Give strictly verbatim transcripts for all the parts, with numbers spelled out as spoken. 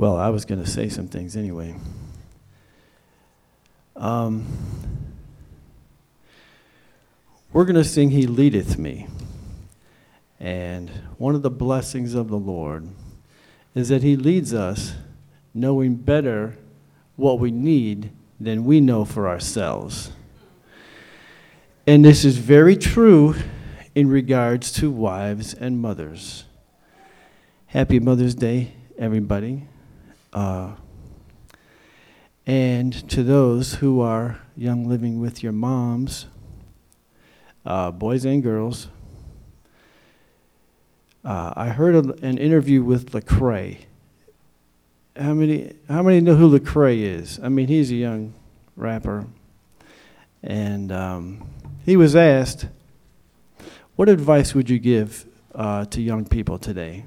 Well, I was going to say some things anyway. Um, we're going to sing He Leadeth Me. And one of the blessings of the Lord is that He leads us knowing better what we need than we know for ourselves. And this is very true in regards to wives and mothers. Happy Mother's Day, everybody. Uh, and to those who are young living with your moms, uh, boys and girls, uh, I heard a, an interview with Lecrae. How many, how many know who Lecrae is? I mean, he's a young rapper. And um, he was asked, what advice would you give uh, to young people today?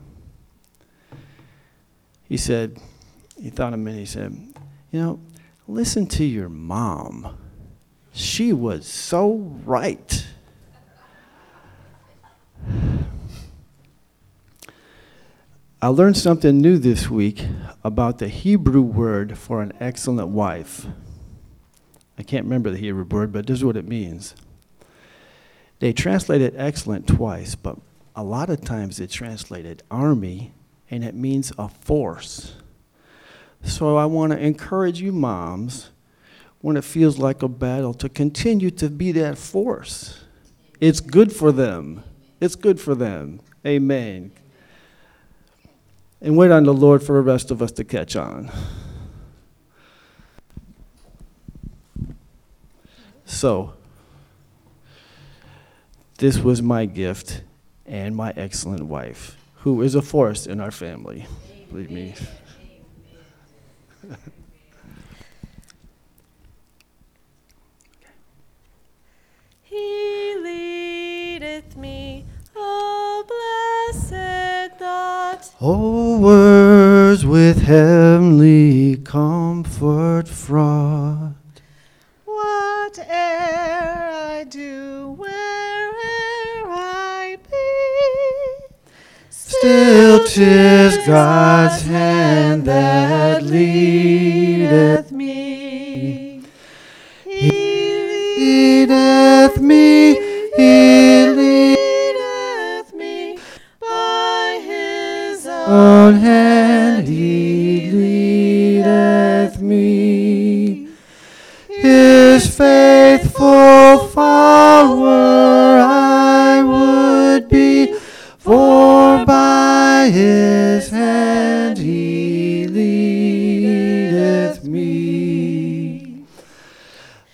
He said, he thought a minute, he said, you know, listen to your mom. She was so right. I learned something new this week about the Hebrew word for an excellent wife. I can't remember the Hebrew word, but this is what it means. They translated excellent twice, but a lot of times it translated army, and it means a force. So I want to encourage you moms, when it feels like a battle, to continue to be that force. It's good for them. It's good for them. Amen. And wait on the Lord for the rest of us to catch on. So, this was my gift and my excellent wife, who is a force in our family, Amen. Believe me. He leadeth me, oh blessed thought. Oh, words with heavenly comfort fraught. Whate'er I do, where'er I be, still 'tis God's hand that leadeth me. He leadeth me, He leadeth me, by His own hand He leadeth me. His faithful follower I would be, for by His hand He leadeth me.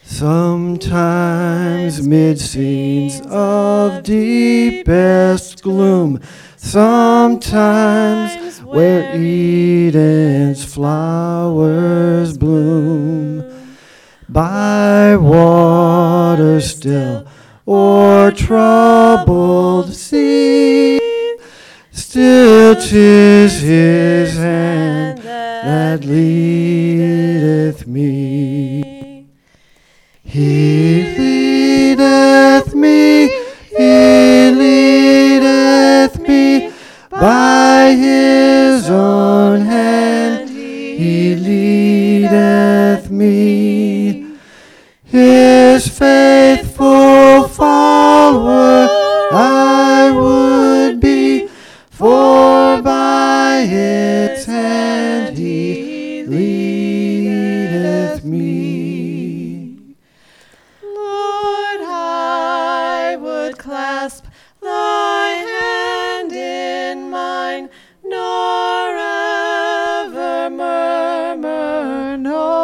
Sometimes mid scenes of deepest gloom, sometimes where Eden's flowers bloom, by water still or troubled sea, still 'tis His hand that leadeth me. He leadeth me, He leadeth me, by His own hand He leadeth me. His faithful follower I would be, for by His hand He leadeth me. Lord, I would clasp Thy hand in mine, nor ever murmur, nor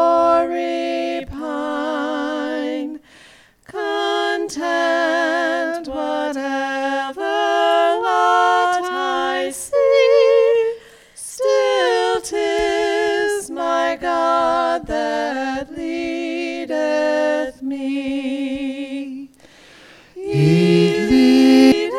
content whatever lot I see, still 'tis my God that leadeth me. He leadeth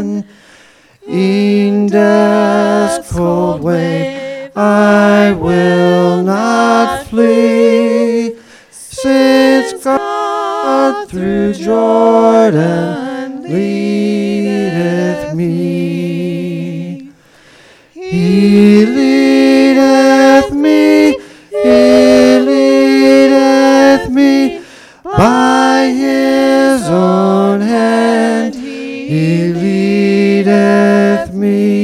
sun. In death's cold wave I will not flee, since God through Jordan leadeth me. He leadeth me, He leadeth me, by His own hand He leadeth me.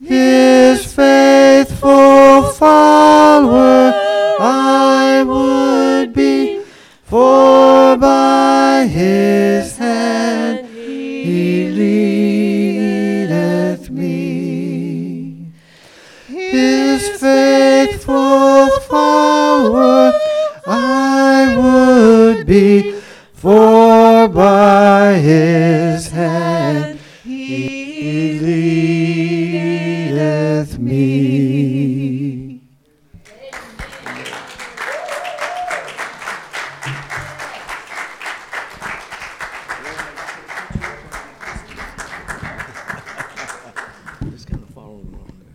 His faithful follower I would be, for by His hand He leadeth me. His faithful follower I would be, for by His hand He leadeth me. Just kind of follow along there.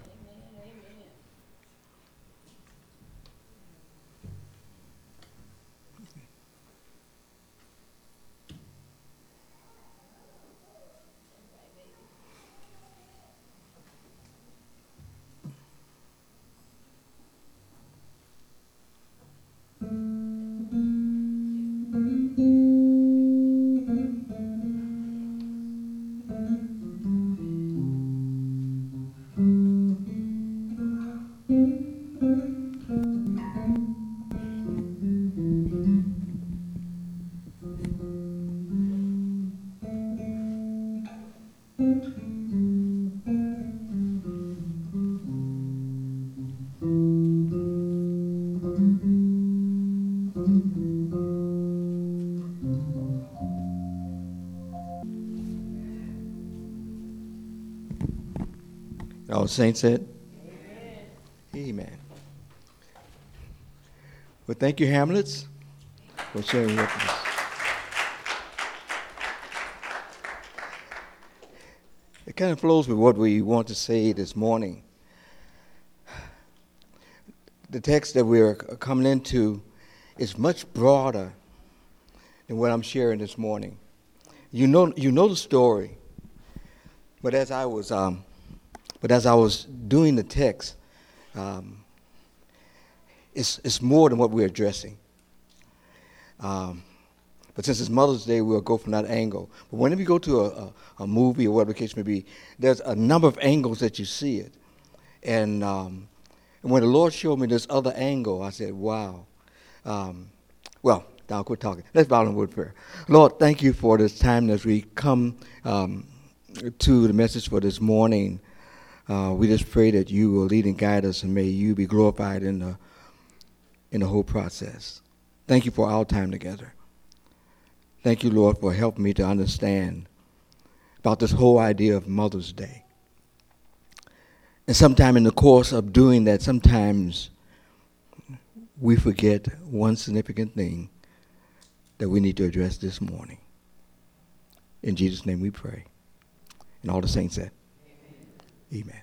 All the saints said, amen. Amen. Well, thank you, Hamlets, for sharing with us. It kind of flows with what we want to say this morning. The text that we are coming into is much broader than what I'm sharing this morning. You know, you know the story, but as I was... Um, But as I was doing the text, um, it's, it's more than what we're addressing. Um, but since it's Mother's Day, we'll go from that angle. But whenever you go to a, a, a movie or whatever the case may be, there's a number of angles that you see it. And, um, and when the Lord showed me this other angle, I said, wow. Um, well, now I'll quit talking. Let's bow in word prayer. Lord, thank you for this time as we come um, to the message for this morning. Uh, we just pray that you will lead and guide us, and may you be glorified in the in the whole process. Thank you for our time together. Thank you, Lord, for helping me to understand about this whole idea of Mother's Day. And sometime in the course of doing that, sometimes we forget one significant thing that we need to address this morning. In Jesus' name we pray. And all the saints said, amen.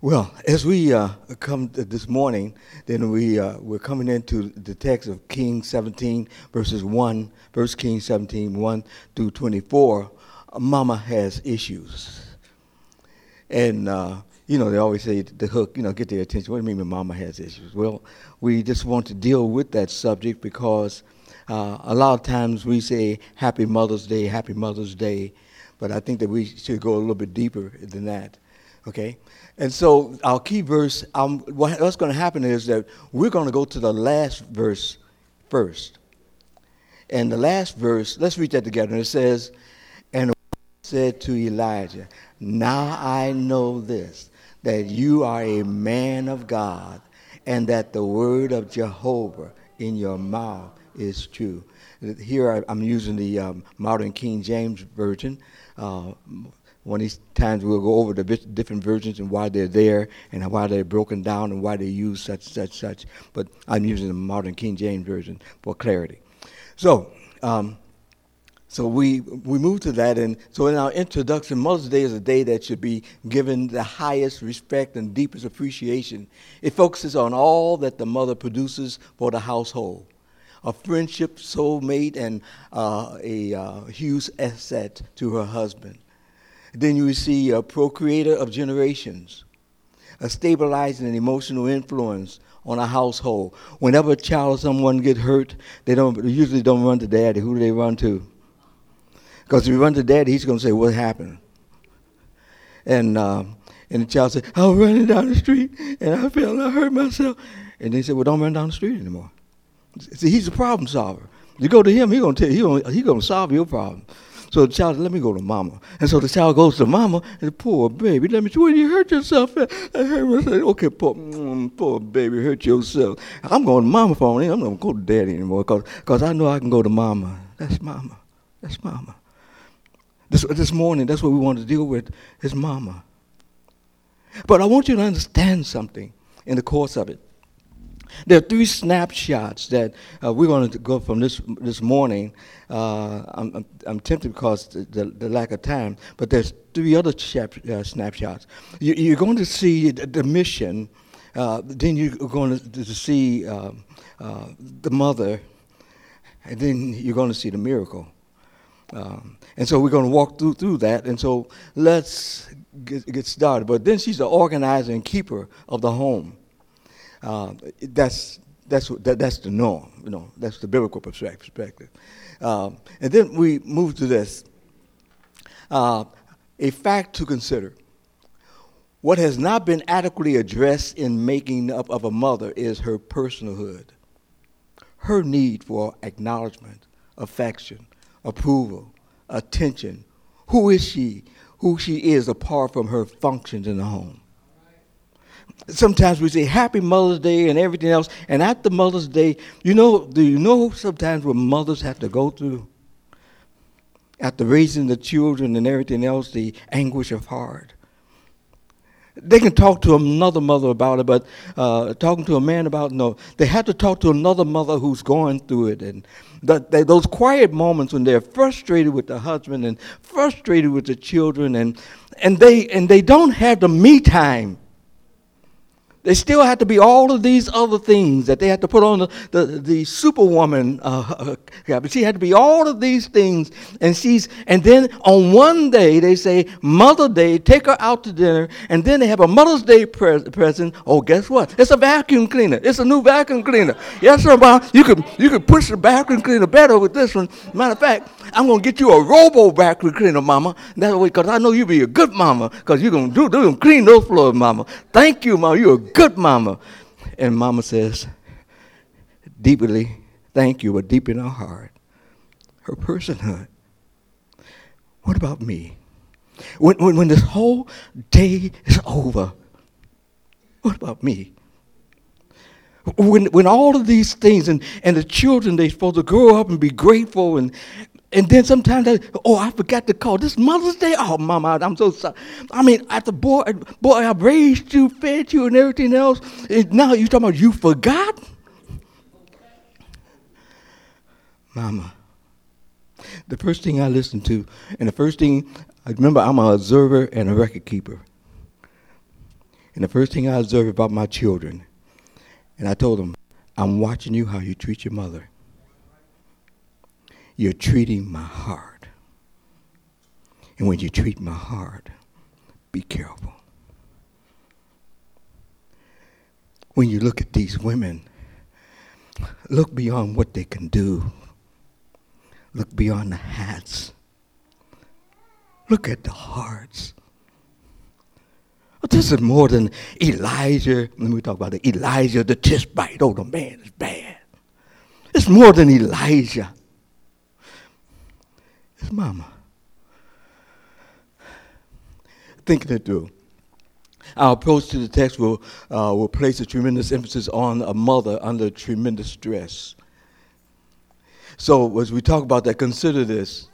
Well, as we uh, come this morning, then we, uh, we're coming into the text of King seventeen, verses one, First Kings seventeen, one through twenty-four. Mama has issues. And, uh, you know, they always say the hook, you know, get their attention. What do you mean Mama has issues? Well, we just want to deal with that subject because uh, a lot of times we say, Happy Mother's Day, Happy Mother's Day. But I think that we should go a little bit deeper than that, okay? And so our key verse, um, what's going to happen is that we're going to go to the last verse first. And the last verse, let's read that together. And it says, and the woman said to Elijah, now I know this, that you are a man of God, and that the word of Jehovah in your mouth is true. Here I, I'm using the um, modern King James Version. Uh, one of these times we'll go over the different versions and why they're there and why they're broken down and why they use such, such, such. But I'm using the modern King James Version for clarity. So um, So we we move to that, and so in our introduction, Mother's Day is a day that should be given the highest respect and deepest appreciation. It focuses on all that the mother produces for the household, a friendship, soulmate, and uh, a uh, huge asset to her husband. Then you see a procreator of generations, a stabilizing and emotional influence on a household. Whenever a child or someone get hurt, they don't they usually don't run to daddy. Who do they run to? Because if you run to daddy, he's going to say, what happened? And uh, and the child said, I was running down the street, and I fell and I hurt myself. And they said, well, don't run down the street anymore. See, he's a problem solver. You go to him, he's going to tell you, he's going to solve your problem. So the child said, let me go to mama. And so the child goes to mama, and poor baby, let me tell you, you hurt yourself. I hurt myself. Okay, poor, mm, poor baby, hurt yourself. I'm going to mama for me. I'm not going to go to daddy anymore, because I know I can go to mama. That's mama. That's mama. This, this morning, that's what we want to deal with, is mama. But I want you to understand something in the course of it. There are three snapshots that uh, we're going to go from this this morning. Uh, I'm, I'm, I'm tempted because the, the, the lack of time, but there's three other chap, uh, snapshots. You, you're going to see the, the mission, uh, then you're going to, to see uh, uh, the mother, and then you're going to see the miracle. Um, and so we're going to walk through through that. And so let's get, get started. But then she's the organizer and keeper of the home. Uh, that's that's that, that's the norm. You know, that's the biblical perspective. Um, and then we move to this. Uh, a fact to consider: what has not been adequately addressed in making up of a mother is her personhood, her need for acknowledgement, affection, approval, attention. Who is she? Who she is apart from her functions in the home. Sometimes we say Happy Mother's Day and everything else, and after Mother's Day, you know, do you know sometimes what mothers have to go through? After raising the children and everything else, the anguish of heart. They can talk to another mother about it, but uh, talking to a man about no. They have to talk to another mother who's going through it. And that, that those quiet moments when they're frustrated with the husband and frustrated with the children, and and they and they don't have the me time. They still have to be all of these other things that they have to put on the, the, the superwoman. Uh, but she had to be all of these things. And she's, and then on one day, they say, Mother Day, take her out to dinner. And then they have a Mother's Day pre- present. Oh, guess what? It's a vacuum cleaner. It's a new vacuum cleaner. Yes, sir, Bob. You could, you could push the vacuum cleaner better with this one. Matter of fact, I'm going to get you a robo vacuum cleaner, Mama. That way, because I know you'll be a good mama, because you're going to do, do clean those floors, Mama. Thank you, Mama. You're a good Good mama. And mama says, deeply, thank you, but deep in her heart, her personhood. What about me? When, when, when this whole day is over, what about me? When, when all of these things, and, and the children, they're supposed to grow up and be grateful, and and then sometimes, I, oh, I forgot to call. This Mother's Day, oh, Mama, I'm so sorry. I mean, after boy, boy, I raised you, fed you, and everything else. And now you're talking about you forgot? Mama, the first thing I listened to, and the first thing, I remember I'm an observer and a record keeper. And the first thing I observed about my children, and I told them, I'm watching you how you treat your mother. You're treating my heart. And when you treat my heart, be careful. When you look at these women, look beyond what they can do. Look beyond the hats. Look at the hearts. This is more than Elijah. Let me talk about it. Elijah the Tishbite. Oh, the man is bad. It's more than Elijah. It's Mama. Thinking it through. Our approach to the text will uh, will place a tremendous emphasis on a mother under tremendous stress. So as we talk about that, consider this.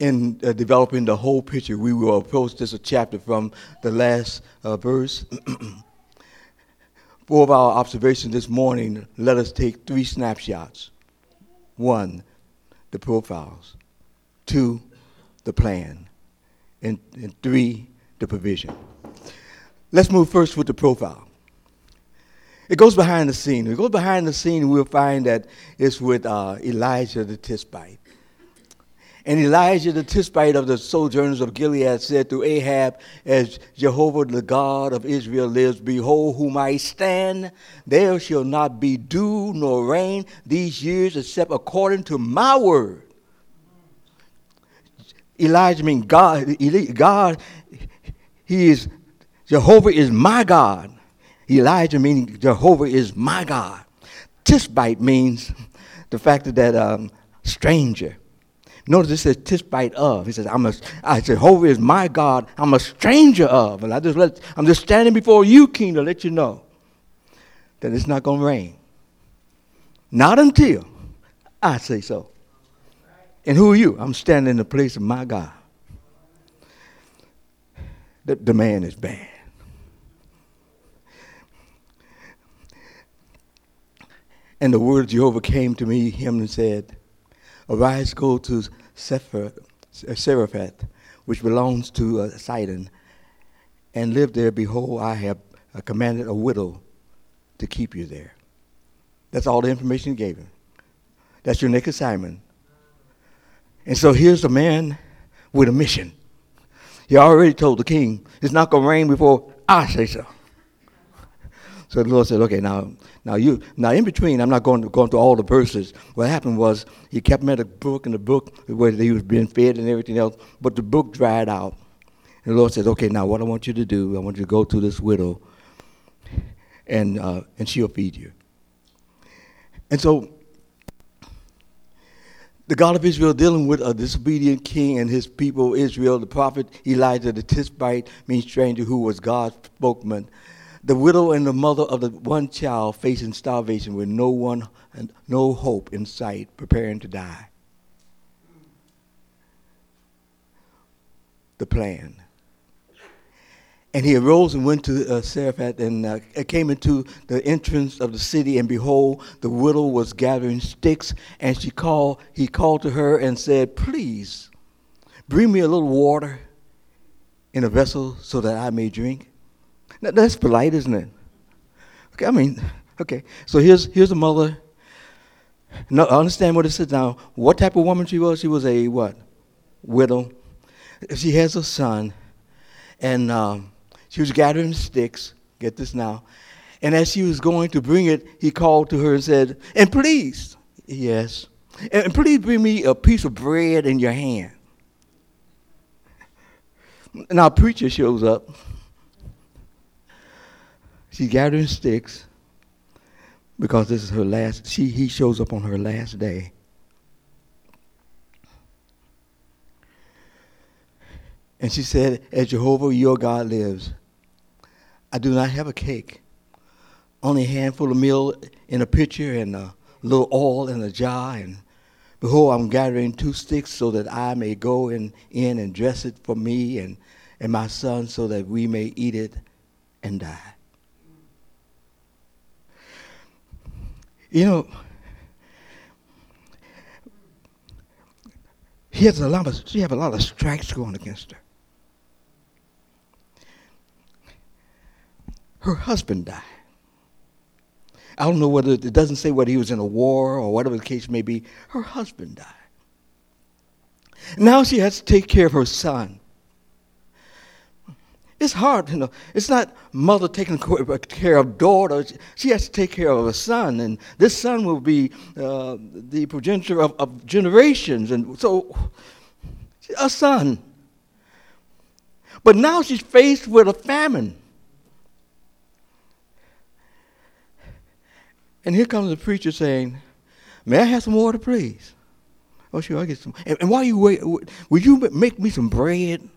In uh, developing the whole picture, we will approach this a chapter from the last uh, verse. Four of our observations this morning, let us take three snapshots. One, the profiles. Two, the plan. And, and three, the provision. Let's move first with the profile. It goes behind the scene. If it goes behind the scene, we'll find that it's with uh, Elijah the Tishbite. And Elijah the Tishbite of the sojourners of Gilead said to Ahab, as Jehovah the God of Israel lives, behold, whom I stand, there shall not be dew nor rain these years except according to my word. Elijah means God. God, he is, Jehovah is my God. Elijah meaning Jehovah is my God. Tishbite means the fact that um, stranger. Notice it says Tishbite of. He says, I'm a, I, Jehovah is my God. I'm a stranger of. And I just let, I'm just standing before you, King, to let you know that it's not going to rain. Not until I say so. And who are you? I'm standing in the place of my God. The, the man is bad. And the word of Jehovah came to me, him, and said, arise, go to Zarephath, which belongs to uh, Sidon, and live there. Behold, I have uh, commanded a widow to keep you there. That's all the information he gave him. That's your next assignment. And so here's a man with a mission. He already told the king, it's not going to rain before I say so. So the Lord said, okay, now now you now in between, I'm not going to go through all the verses. What happened was he kept him at a brook, and the brook where he was being fed and everything else, but the brook dried out. And the Lord said, okay, now what I want you to do, I want you to go to this widow, and uh, and she'll feed you. And so the God of Israel dealing with a disobedient king and his people, Israel, the prophet Elijah the Tishbite, means stranger, who was God's spokesman. The widow and the mother of the one child facing starvation with no one and no hope in sight, preparing to die. The plan. And he arose and went to uh, Zarephath and uh, came into the entrance of the city, and behold, the widow was gathering sticks, and she called. He called to her and said, please, bring me a little water in a vessel so that I may drink. Now, that's polite, isn't it? Okay, I mean, okay. So here's here's a mother. No, understand what it says now. What type of woman she was? She was a what? Widow. She has a son, and um, she was gathering sticks. Get this now. And as she was going to bring it, he called to her and said, "And please, yes, and please bring me a piece of bread in your hand." Now, a preacher shows up. She's gathering sticks because this is her last. She he shows up on her last day. And she said, as Jehovah your God lives, I do not have a cake, only a handful of meal in a pitcher and a little oil in a jar. And behold, I'm gathering two sticks so that I may go in, in and dress it for me and, and my son so that we may eat it and die. You know, he has a lot of, she has a lot of strikes going against her. Her husband died. I don't know whether, it doesn't say whether he was in a war or whatever the case may be. Her husband died. Now she has to take care of her son. It's hard, you know. It's not mother taking care of daughter. She has to take care of a son, and this son will be uh, the progenitor of, of generations. And so, a son. But now she's faced with a famine. And here comes the preacher saying, "May I have some water, please?" "Oh, sure, I'll get some." And, and while you wait, would you make me some bread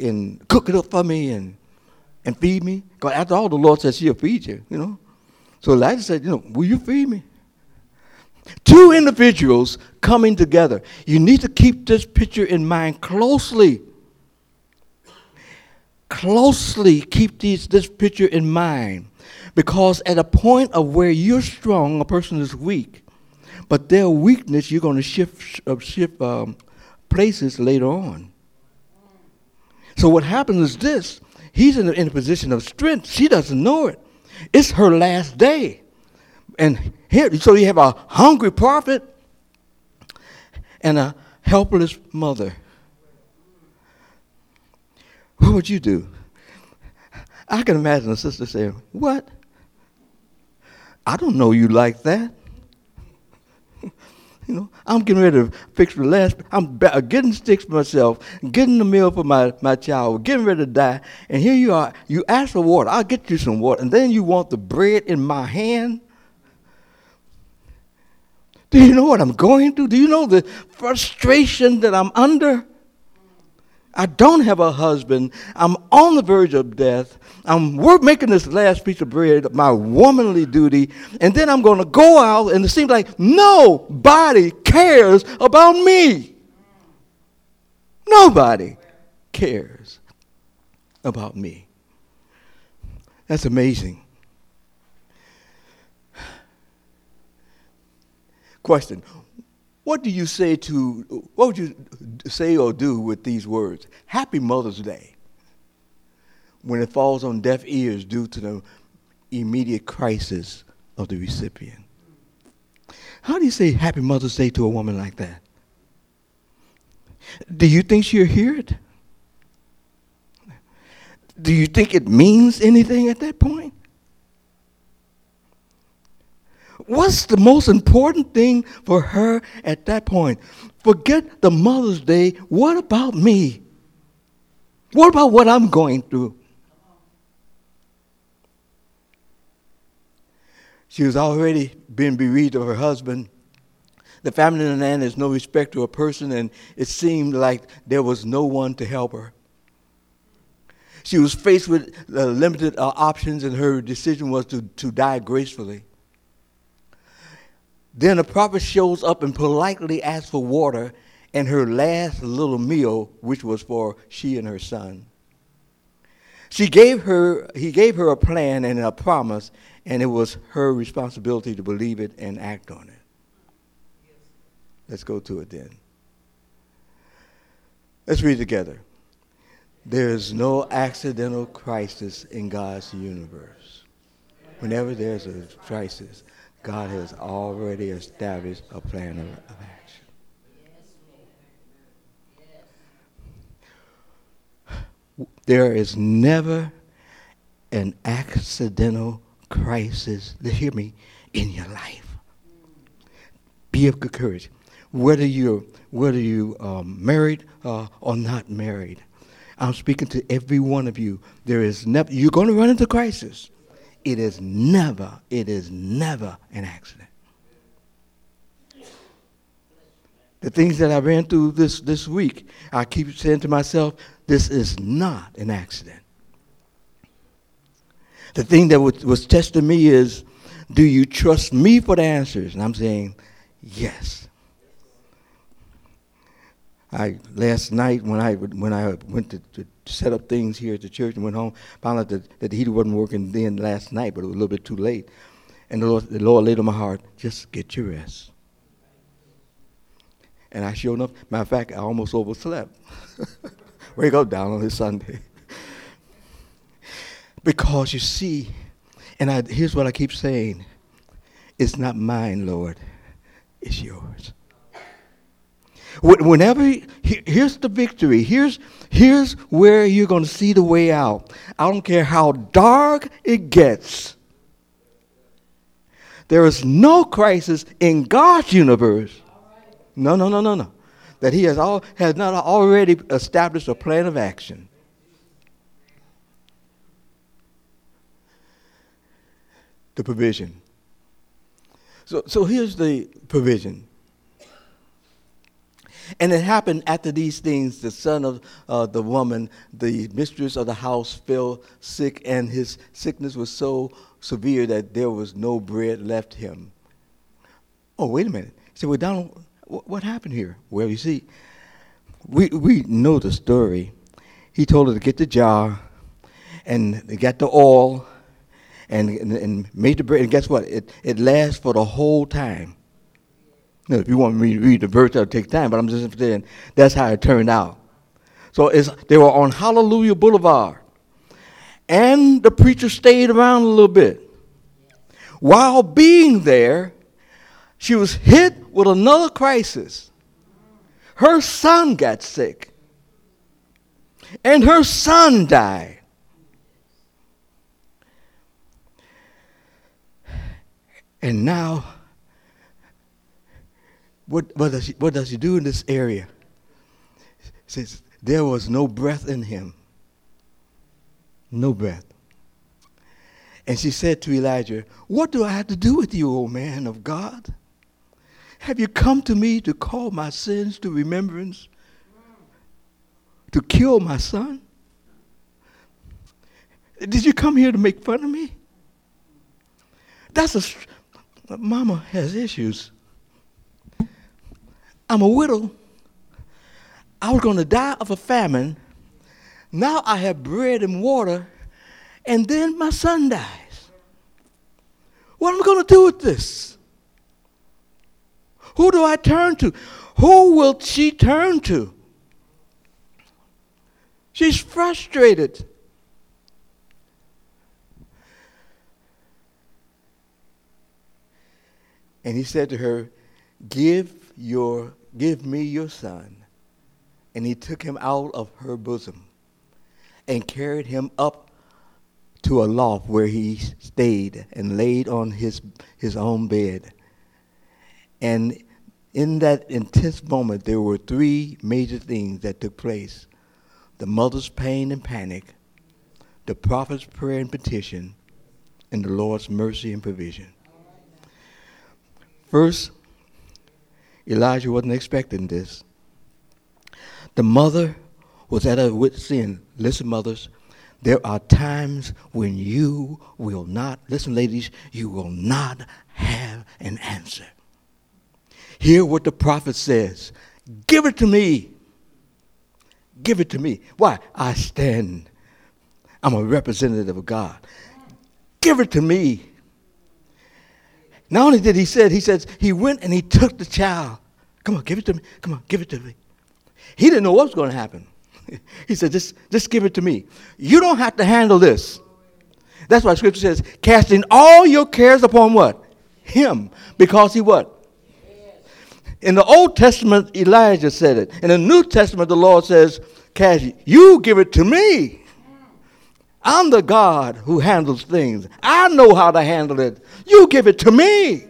and cook it up for me and and feed me? Because after all, the Lord says he'll feed you, you know. So Elijah said, you know, will you feed me? Two individuals coming together. You need to keep this picture in mind closely. Closely keep these this picture in mind. Because at a point of where you're strong, a person is weak. But their weakness, you're going to shift, uh, shift um, places later on. So what happens is this. He's in a, in a position of strength. She doesn't know it. It's her last day. And here, so you have a hungry prophet and a helpless mother. What would you do? I can imagine a sister saying, what? I don't know you like that. You know, I'm getting ready to fix the last, I'm getting sticks for myself, getting the meal for my, my child, getting ready to die, and here you are, you ask for water, I'll get you some water, and then you want the bread in my hand? Do you know what I'm going through? Do you know the frustration that I'm under? I don't have a husband, I'm on the verge of death, I'm we're making this last piece of bread my womanly duty, and then I'm going to go out, and it seems like nobody cares about me. Nobody cares about me. That's amazing. Question. What do you say to, what would you say or do with these words? Happy Mother's Day, when it falls on deaf ears due to the immediate crisis of the recipient. How do you say Happy Mother's Day to a woman like that? Do you think she'll hear it? Do you think it means anything at that point? What's the most important thing for her at that point? Forget the Mother's Day. What about me? What about what I'm going through? She was already being bereaved of her husband. The family in the land is no respect to a person, and it seemed like there was no one to help her. She was faced with uh, limited uh, options, and her decision was to, to die gracefully. Then the prophet shows up and politely asks for water and her last little meal, which was for she and her son. She gave her, he gave her a plan and a promise, and it was her responsibility to believe it and act on it. Let's go to it then. Let's read together. There is no accidental crisis in God's universe. Whenever there's a crisis, God has already established a plan of action. There is never an accidental crisis, hear me, in your life. Be of good courage. Whether you're, whether you are married uh, or not married, I'm speaking to every one of you. There is never, you're going to run into crisis. It is never, it is never an accident. The things that I ran through this, this week, I keep saying to myself, this is not an accident. The thing that was, was testing me is, do you trust me for the answers? And I'm saying, yes. I last night when I when I went to, to set up things here at the church and went home, found out that, that the heater wasn't working then last night, but it was a little bit too late. And the Lord, the Lord laid on my heart, just get your rest. And I sure enough, matter of fact, I almost overslept. Wake up down on this Sunday. Because you see, and I, here's what I keep saying, it's not mine, Lord, it's yours. Whenever, he, here's the victory. Here's, here's where you're going to see the way out. I don't care how dark it gets. There is no crisis in God's universe. No, no, no, no, no. That he has, all, has not already established a plan of action. The provision. So, so here's the provision. And it happened after these things, the son of uh, the woman, the mistress of the house, fell sick, and his sickness was so severe that there was no bread left him. Oh, wait a minute. He said, well, Donald, what happened here? Well, you see, we, we know the story. He told her to get the jar, and they got the oil, and, and, and made the bread. And guess what? It, it lasts for the whole time. Now, if you want me to read the verse, that'll take time, but I'm just saying that's how it turned out. So it's, they were on Hallelujah Boulevard, and the preacher stayed around a little bit. While being there, she was hit with another crisis. Her son got sick, and her son died. And now, what, what, does he, what does he do in this area? He says, there was no breath in him. No breath. And she said to Elijah, what do I have to do with you, O man of God? Have you come to me to call my sins to remembrance? To kill my son? Did you come here to make fun of me? That's a... Mama has issues. I'm a widow. I was going to die of a famine. Now I have bread and water, and then my son dies. What am I going to do with this? Who do I turn to? Who will she turn to? She's frustrated. And he said to her, give your, give me your son. And he took him out of her bosom and carried him up to a loft where he stayed and laid on his, his own bed. And in that intense moment, there were three major things that took place. The mother's pain and panic, the prophet's prayer and petition, and the Lord's mercy and provision. First, Elijah wasn't expecting this. The mother was at her wit's sin. Listen, mothers, there are times when you will not, listen, ladies, you will not have an answer. Hear what the prophet says. Give it to me. Give it to me. Why? I stand. I'm a representative of God. Give it to me. Not only did he say, he says, he went and he took the child. Come on, give it to me. Come on, give it to me. He didn't know what was going to happen. He said, just, just give it to me. You don't have to handle this. That's why Scripture says, casting all your cares upon what? Him. Because he what? In the Old Testament, Elijah said it. In the New Testament, the Lord says, cast, you give it to me. I'm the God who handles things. I know how to handle it. You give it to me.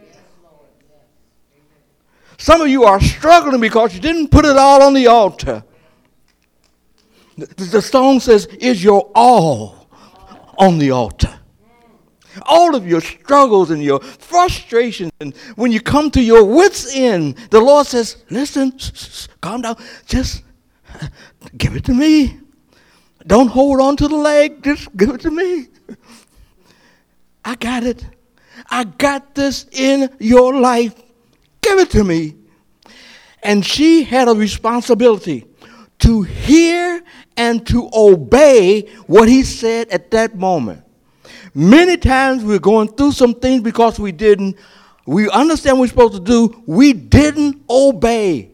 Some of you are struggling because you didn't put it all on the altar. The, the song says, is your all on the altar? All of your struggles and your frustrations, and when you come to your wits' end, the Lord says, listen, calm down. Just give it to me. Don't hold on to the leg. Just give it to me. I got it. I got this in your life. Give it to me. And she had a responsibility to hear and to obey what he said at that moment. Many times we're going through some things because we didn't, we understand what we're supposed to do. We didn't obey.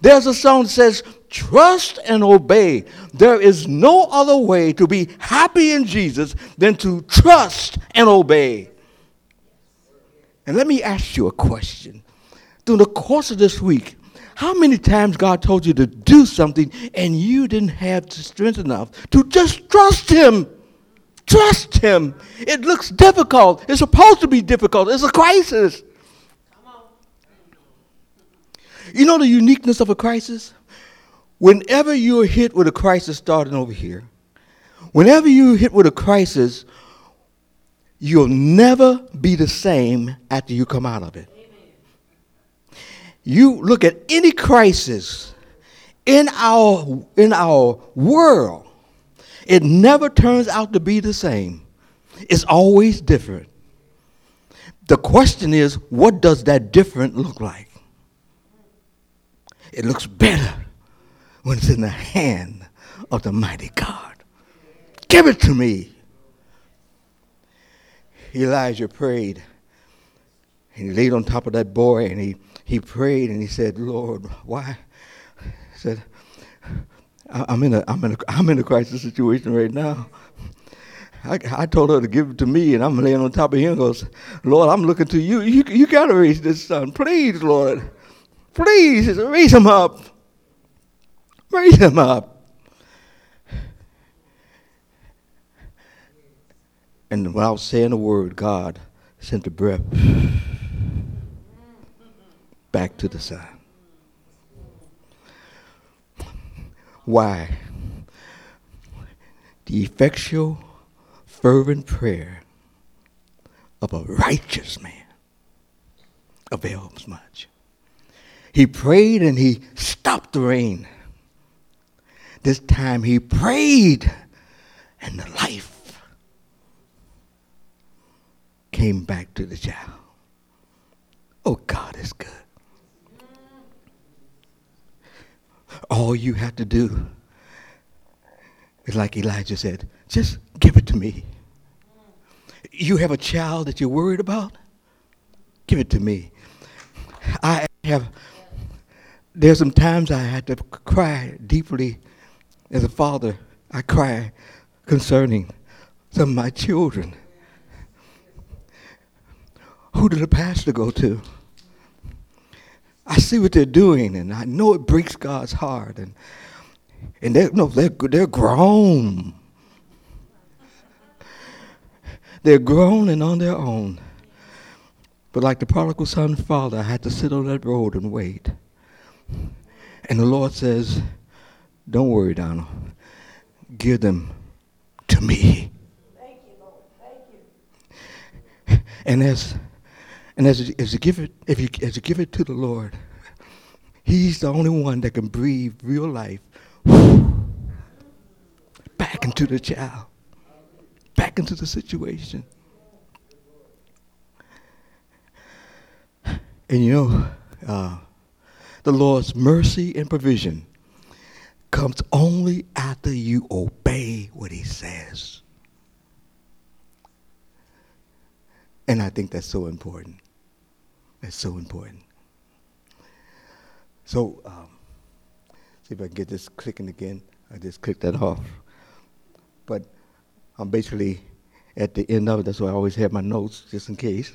There's a song that says, trust and obey. There is no other way to be happy in Jesus than to trust and obey. And let me ask you a question. Through the course of this week, how many times God told you to do something and you didn't have the strength enough to just trust him? Trust him. It looks difficult. It's supposed to be difficult. It's a crisis. You know the uniqueness of a crisis? Whenever you're hit with a crisis, starting over here, whenever you're hit with a crisis, you'll never be the same after you come out of it. Amen. You look at any crisis in our, in our world, it never turns out to be the same. It's always different. The question is, what does that different look like? It looks better when it's in the hand of the mighty God. Give it to me. Elijah prayed. He laid on top of that boy and he he prayed and he said, "Lord, why?" He said, I'm in a I'm in a I'm in a crisis situation right now. I, I told her to give it to me, and I'm laying on top of him and goes, "Lord, I'm looking to you. You you gotta raise this son, please, Lord, please raise him up, raise him up." And without saying a word, God sent the breath back to the son. Why? The effectual, fervent prayer of a righteous man avails much. He prayed and he stopped the rain. This time he prayed and the life came back to the child. Oh, God is good. All you have to do is, like Elijah said, just give it to me. You have a child that you're worried about? Give it to me. I have, there's some times I had to cry deeply as a father. I cry concerning some of my children. Who did the pastor go to? I see what they're doing, and I know it breaks God's heart. And and they're, no, they're, they're grown. They're grown and on their own. But like the prodigal son father, I had to sit on that road and wait. And the Lord says, "Don't worry, Donald. Give them to me." Thank you, Lord. Thank you. And as... And as you, as you give it, if you as you give it to the Lord, He's the only one that can breathe real life back into the child, back into the situation. And you know, uh, the Lord's mercy and provision comes only after you obey what He says. And I think that's so important. That's so important. So, um, see if I can get this clicking again. I just clicked that off. But I'm basically at the end of it. That's why I always have my notes, just in case.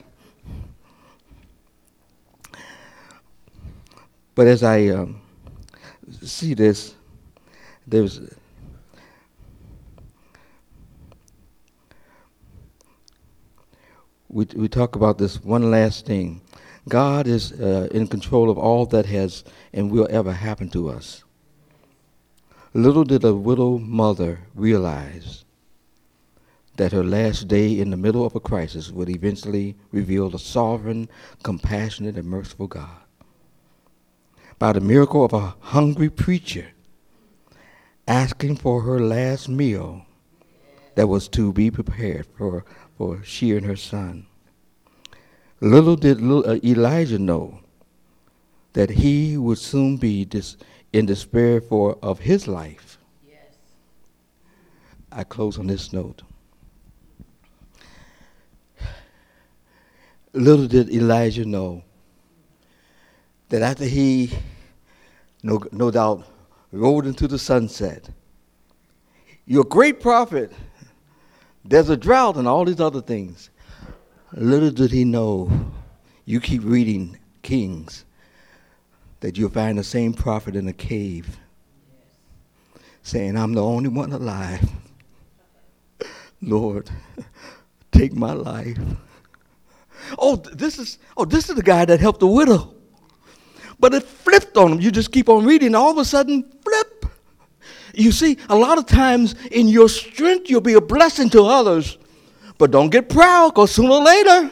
But as I um, see this, there's... We we talk about this one last thing. God is uh, in control of all that has and will ever happen to us. Little did a widow mother realize that her last day in the middle of a crisis would eventually reveal a sovereign, compassionate, and merciful God. By the miracle of a hungry preacher asking for her last meal that was to be prepared for for she and her son. Little did Elijah know that he would soon be dis- in despair for of his life. Yes. I close on this note. Little did Elijah know that after he, no, no doubt, rode into the sunset, "You're a great prophet. There's a drought and all these other things." Little did he know, you keep reading Kings, that you'll find the same prophet in a cave saying, "I'm the only one alive. Lord, take my life." Oh, this is oh, this is the guy that helped the widow. But it flipped on him. You just keep on reading, all of a sudden, flip. You see, a lot of times in your strength, you'll be a blessing to others. But don't get proud, because sooner or later,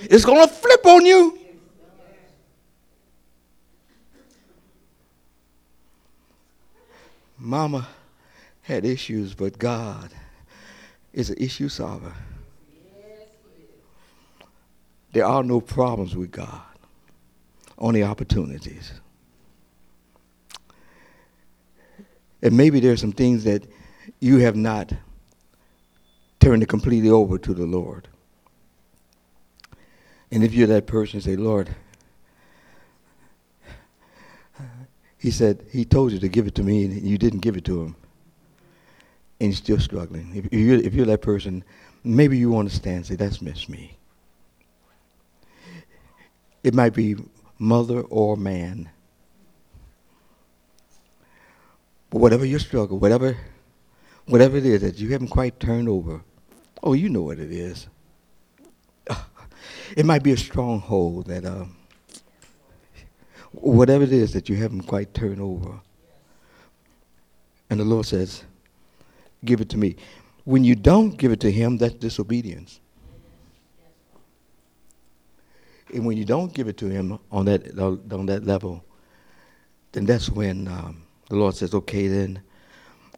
it's going to flip on you. Mama had issues, but God is an issue solver. There are no problems with God, only opportunities. And maybe there's some things that you have not turned it completely over to the Lord. And if you're that person, say, "Lord, He said, he told you to give it to me, and you didn't give it to him. And you're still struggling. If you're, if you're that person, maybe you understand and say, that's miss me. It might be mother or man. But whatever your struggle, whatever, whatever it is that you haven't quite turned over, oh, you know what it is. It might be a stronghold that, uh, whatever it is that you haven't quite turned over. And the Lord says, give it to me. When you don't give it to him, that's disobedience. And when you don't give it to him on that on that level, then that's when um, the Lord says, okay, then,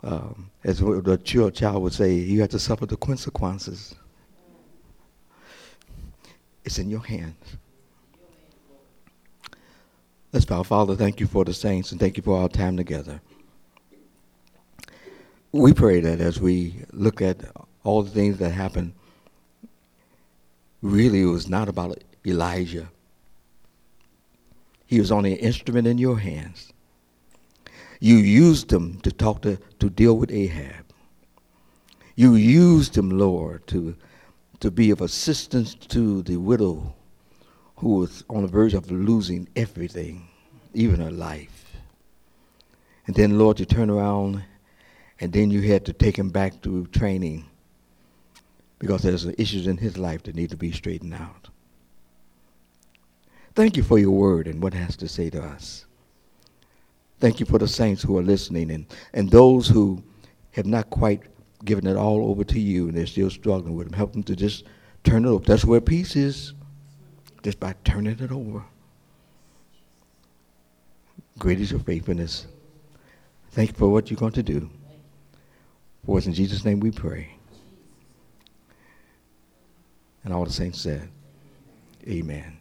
um, as the child would say, you have to suffer the consequences. It's in your hands. Let's bow. Father, thank you for the saints, and thank you for our time together. We pray that as we look at all the things that happened, really it was not about Elijah. He was only an instrument in your hands. You used him to talk to, to deal with Ahab. You used him, Lord, to to be of assistance to the widow who was on the verge of losing everything, even her life. And then, Lord, you turn around, and then you had to take him back through training because there's issues in his life that need to be straightened out. Thank you for your word and what it has to say to us. Thank you for the saints who are listening, and, and those who have not quite given it all over to you and they're still struggling with them. Help them to just turn it over. That's where peace is, just by turning it over. Great is your faithfulness. Thank you for what you're going to do. For it's in Jesus' name we pray. And all the saints said, amen.